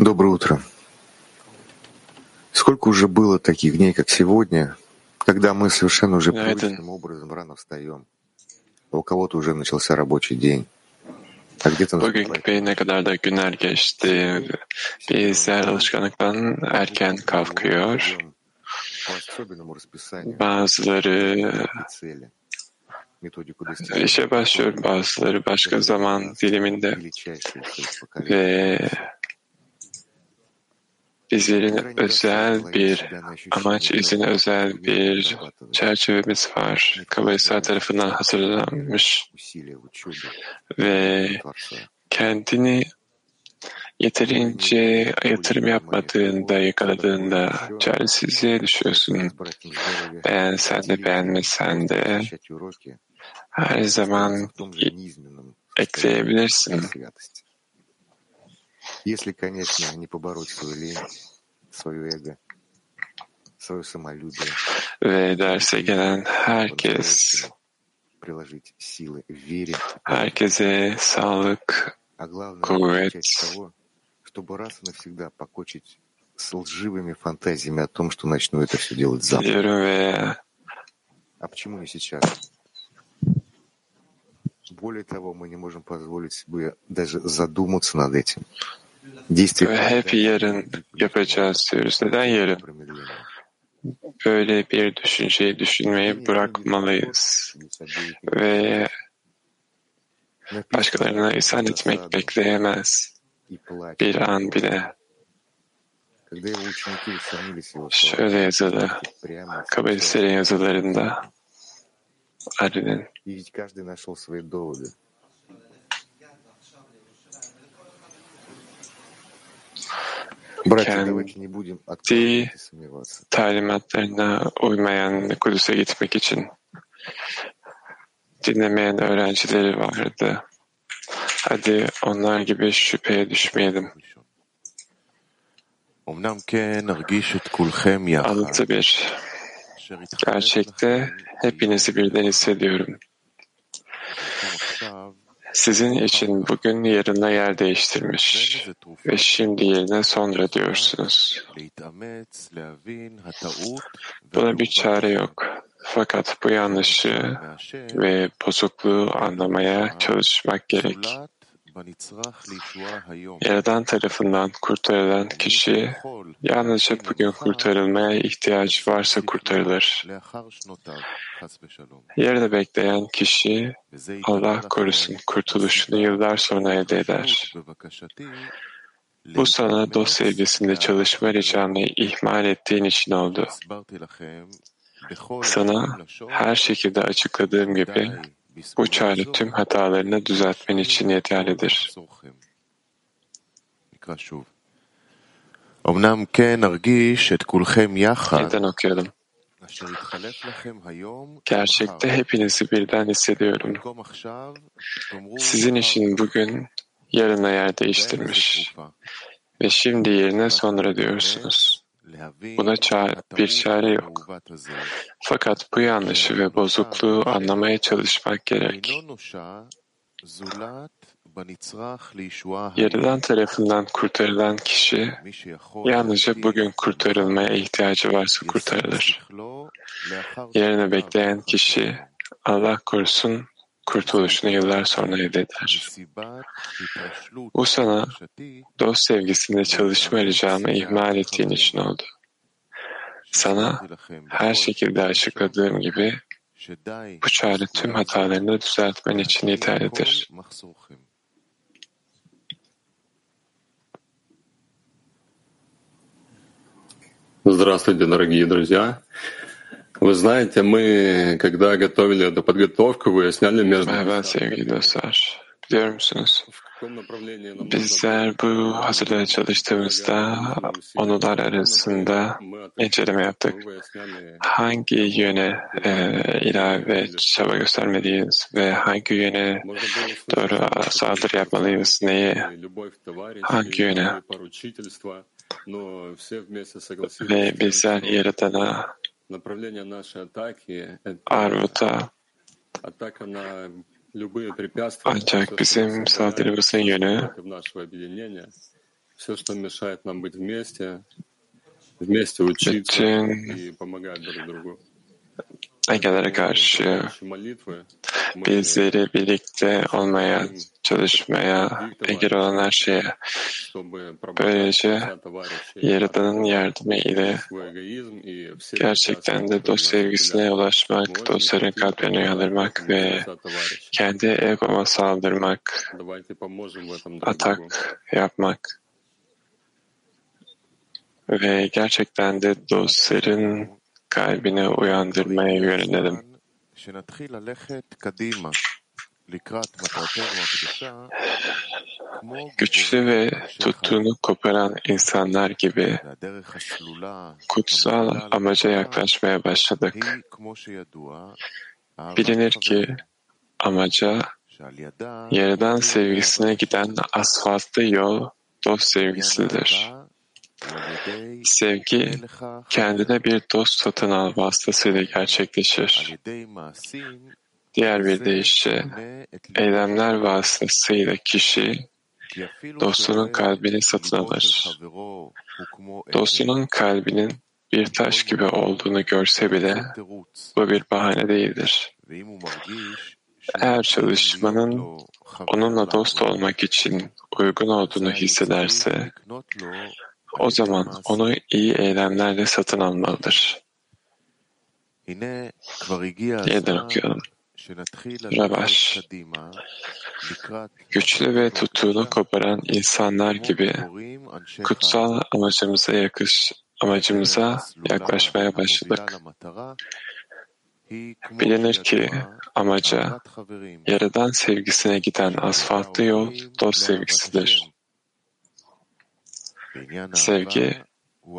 Доброе утро. Сколько уже было таких дней, как сегодня, когда мы совершенно уже привычным образом рано встаем. У кого-то уже начался рабочий день. Bugünkü ne kadar da günler geçti. Bizler alışkanlıktan erken kalkıyor. Bazıları işe başlıyor, bazıları başka zaman diliminde ve bizlerin özel bir amaç izine özel bir çerçevemiz var. Kabalistler tarafından hazırlanmış ve kendini yeterince yatırım yapmadığında, yakaladığında çaresizliğe düşüyorsun. Beğensen de beğenmesen de her zaman ekleyebilirsin. Если, конечно, не побороть свою лень, свое эго, свое самолюбие, приложить силы в вере, а главное, начать того, чтобы раз и навсегда покончить с лживыми фантазиями о том, что начну это все делать завтра. А почему не сейчас? Более того, мы не можем позволить себе даже задуматься над этим. Hep yarın yapacağız diyoruz. Neden yarın? Böyle bir düşünceyi düşünmeyi bırakmalıyız ve başkalarına ihsan etmek bekleyemez bir an bile. Şöyle yazılı, Kabalistlerin yazılarında Arinin. Kendi talimatlarına uymayan Kudüs'e gitmek için dinlemeyen öğrencileri vardı. Hadi onlar gibi şüpheye düşmeyelim. Altı bir. Gerçekte hepinizi birden hissediyorum. Sizin için bugün yarına yer değiştirmiş ve şimdi yerine sonra diyorsunuz. Buna bir çare yok. Fakat bu yanlışı ve bozukluğu anlamaya çalışmak gerek. Yaradan tarafından kurtarılan kişi yalnızca bugün kurtarılmaya ihtiyacı varsa kurtarılır. Yarını bekleyen kişi Allah korusun kurtuluşunu yıllar sonra elde eder. Bu sana dost sevgisinde çalışma ricamı ihmal ettiğin için oldu. Sana her şekilde açıkladığım gibi bu çare tüm hatalarını düzeltmen için yeterlidir. Neden okuyalım? Gerçekte hepinizi birden hissediyorum. Sizin için bugün yarına yer değiştirmiş ve şimdi yerine sonra diyorsunuz. Buna bir çare yok. Fakat bu yanlışı ve bozukluğu anlamaya çalışmak gerek. Yerilen tarafından kurtarılan kişi yalnızca bugün kurtarılmaya ihtiyacı varsa kurtarılır. Yerine bekleyen kişi Allah korusun kurtuluşunu yıllar sonra elde eder. Bu sana dost sevgisinde çalışma ricamı ihmal ettiğin için oldu. Sana her şekilde açıkladığım gibi bu çare tüm hatalarını düzeltmen için yeterlidir. Здравствуйте, дорогие друзья. Вы знаете, мы, когда готовили эту подготовку, выясняли между... Merhaba sevgili dostlar. Biliyor musunuz? Bizler bu hazırlığa çalıştığımızda onular arasında inceleme yaptık. Hangi yöne ilave çaba göstermeliyiz ve hangi yöne doğru saldırı yapmalıyız, neyi, hangi yöne? Ve bizler Yaradan'a, arvuta, ancak bizim saldırımızın yönü bütün engellere karşı bizleri birlikte olmaya, çalışmaya, engel olan her şeye, böylece Yaradan'ın yardımı ile gerçekten de dost sevgisine ulaşmak, dostların kalplerini uyandırmak ve kendi egoma saldırmak, atak yapmak ve gerçekten de dostların kalbini uyandırmaya yönelelim. Güçlü ve tuttuğunu koparan insanlar gibi kutsal amaca yaklaşmaya başladık. Bilinir ki amaca, Yaradan sevgisine giden asfaltlı yol dost sevgisidir. Sevgi, kendine bir dost satın al vasıtasıyla gerçekleşir. Diğer bir deyişle, eylemler vasıtasıyla kişi, dostunun kalbini satın alır. Dostunun kalbinin bir taş gibi olduğunu görse bile, bu bir bahane değildir. Eğer çalışmanın onunla dost olmak için uygun olduğunu hissederse, o zaman onu iyi eylemlerle satın almalıdır. Yeniden okuyalım. Rabaş, güçlü ve tuttuğunu koparan insanlar gibi kutsal amacımıza yaklaşmaya başladık. Bilinir ki amaca, Yaradan sevgisine giden asfaltlı yol dost sevgisidir. Sevgi,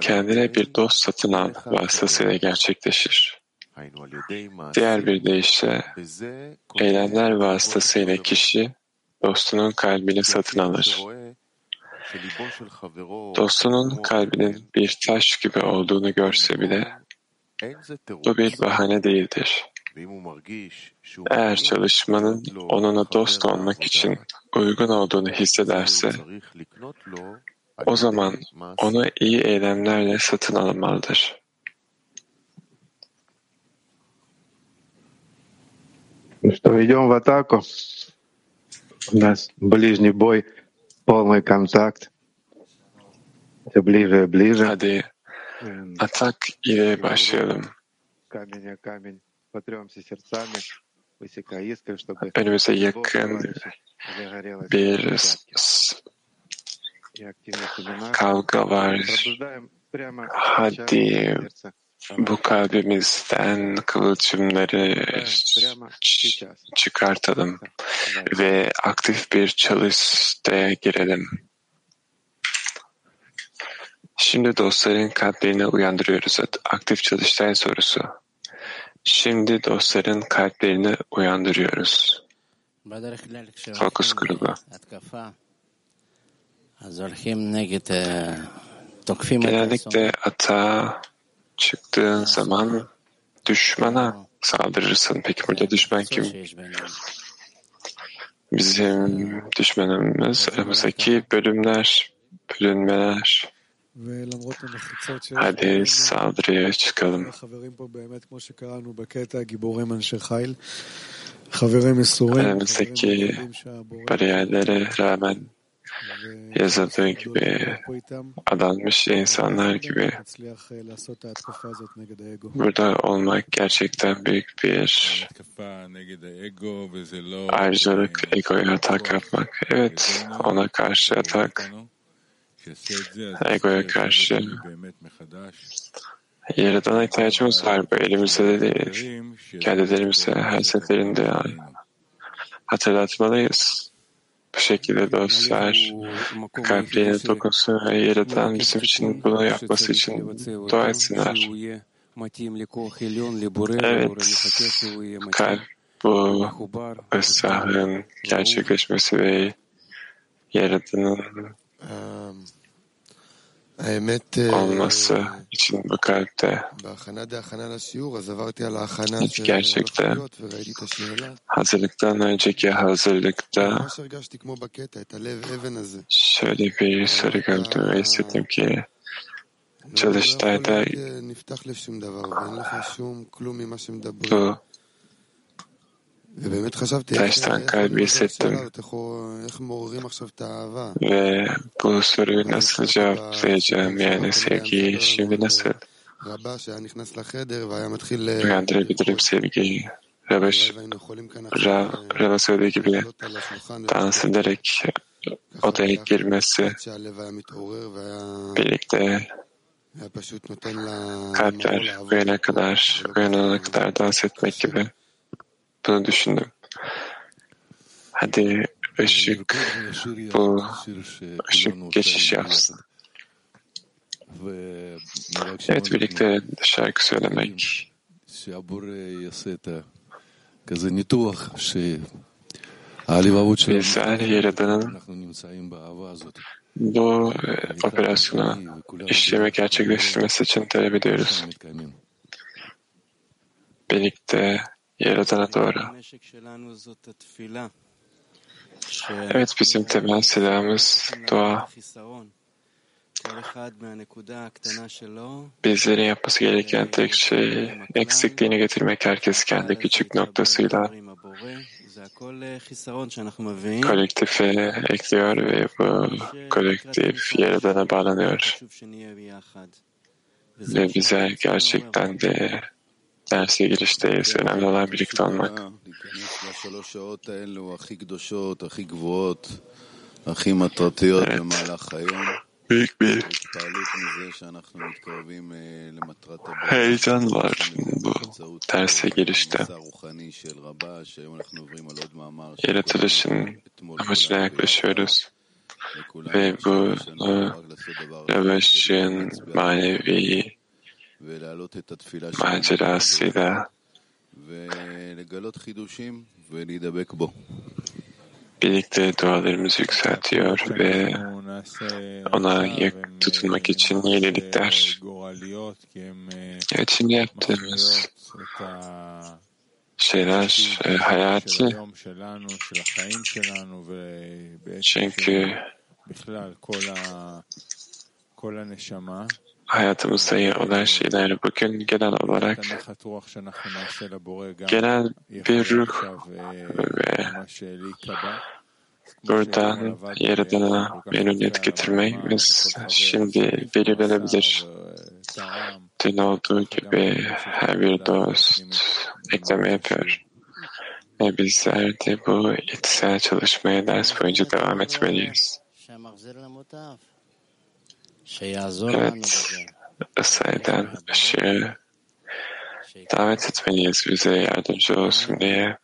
kendine bir dost satın al vasıtasıyla gerçekleşir. Diğer bir deyişle, eylemler vasıtasıyla kişi, dostunun kalbini satın alır. Dostunun kalbinin bir taş gibi olduğunu görse bile, bu bir bahane değildir. Eğer çalışmanın onunla dost olmak için uygun olduğunu hissederse, o zaman onu iyi eylemlerle satın almalıdır. Что, идём в атаку? У нас ближний бой, полный контакт. Всё ближе и ближе. Hadi atak ile başlayalım. Камень, камень, потрёмся сердцами. Önümüze yakın bir kavga var. Hadi bu kalbimizden kıvılcımları çıkartalım ve aktif bir çalıştaya girelim. Şimdi dostların kalplerini uyandırıyoruz. Aktif çalıştay sorusu. Şimdi dostların kalplerini uyandırıyoruz. Fokus grubu. Genellikle atağa çıktığın zaman düşmana saldırırsın. Peki burada düşman kim? bizim düşmanımız aramızdaki bölünmeler. Hadi saldırıya çıkalım. Aramızdaki bariyerlere rağmen yazıldığı gibi adanmış insanlar gibi burada olmak gerçekten büyük bir ayrıcalık, egoya atak yapmak. Evet, ona karşı atak, egoya karşı. Yaradan'a ihtiyacımız var. Bu elimizde de değil. Kendilerimize her seferinde hatırlatmalıyız. Bu şekilde dostlar, kalplerine dokunsun ve Yaradan bizim için bunu yapması için dua etsinler. Evet, kalp bu ıslahın gerçekleşmesi ve Yaradan'ın olması için bu kalpte gerçekten hazırlıktan önceki hazırlıkta şöyle bir soru gördüm ve hissettim ki çalıştayda bu taştan kalbi hissettim ve bu soruyu nasıl cevaplayacağım, yani sevgiyi şimdi nasıl uyandırabilirim sevgiyi? Rab'a söylediği gibi dans ederek odaya girmesi, birlikte kalpler uyanana kadar dans etmek gibi. Bunu düşündüm. Hadi ışık geçiş yapsın. Evet, birlikte şarkı söylemek. Bizler Yaradan'ın bu operasyona işlemi gerçekleştirmesi için talep ediyoruz. Birlikte Yaradan'a doğru. Evet, bizim temel silahımız dua. Bizlerin yapması gereken tek şey eksikliğini getirmek, herkes kendi küçük noktasıyla kolektife ekliyor ve bu kolektif Yaradan'a bağlanıyor. Ve bize gerçekten de derse girişteyiz. Önemli olan birlikte olmak. Evet. Büyük bir heyecan var bu derse girişte. Yaratılışın amacına yaklaşıyoruz. Ve bu Rabaş'ın manevi macerasıyla birlikte dualarımızı yükseltiyor ve ona tutunmak için yenilikler. Evet, şimdi yaptığımız şeyler hayati. Çünkü hayatımızda olan şeyler bugün genel olarak genel bir ruh ve buradan Yaradan'a memnuniyet getirmemiz şimdi belirlenebilir. Dün olduğu gibi her bir dost ekleme yapıyor. Ve bizler de bu içsel çalışmaya ders boyunca devam etmeliyiz. Evet, ısrardan ışığı davet etmeliyiz, bize yardımcı olsun diye.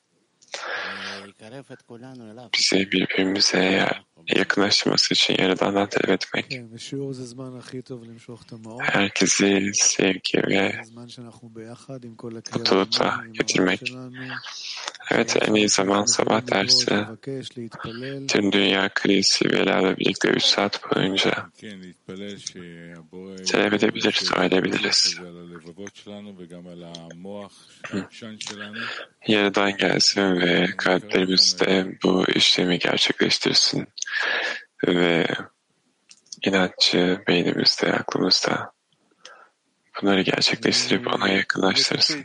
Bize birbirimize yakınlaştırması için Yaradan'dan talep etmek. Herkesi sevgi ve mutlulukla getirmek. Evet, en iyi zaman sabah dersi. Tüm dünya krizi ve bela birlikte 3 saat boyunca talep edebiliriz, ailebiliriz. Yaradan gelsin ve kalplerimizde bu işlemi gerçekleştirsin ve inancı beynimizde, aklımızda bunları gerçekleştirip ona yakınlaştırsın.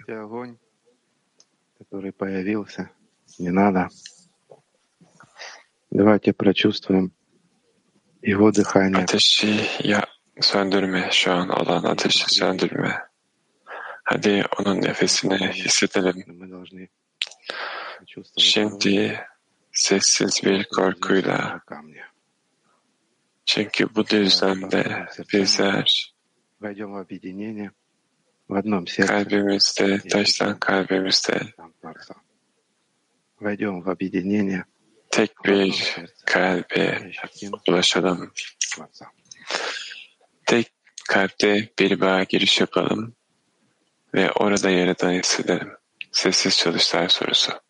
Ateşi söndürme, şu an olan ateşi söndürme. Hadi onun nefesini hissedelim. Şimdi sessiz bir korkuyla. Çünkü bu düzlemde bizler kalbimizde, taştan kalbimizde tek bir kalbe ulaşalım. Tek kalpte bir bağ giriş yapalım ve orada Yaradan'ı hissedelim. Sessiz çalışlar sorusu.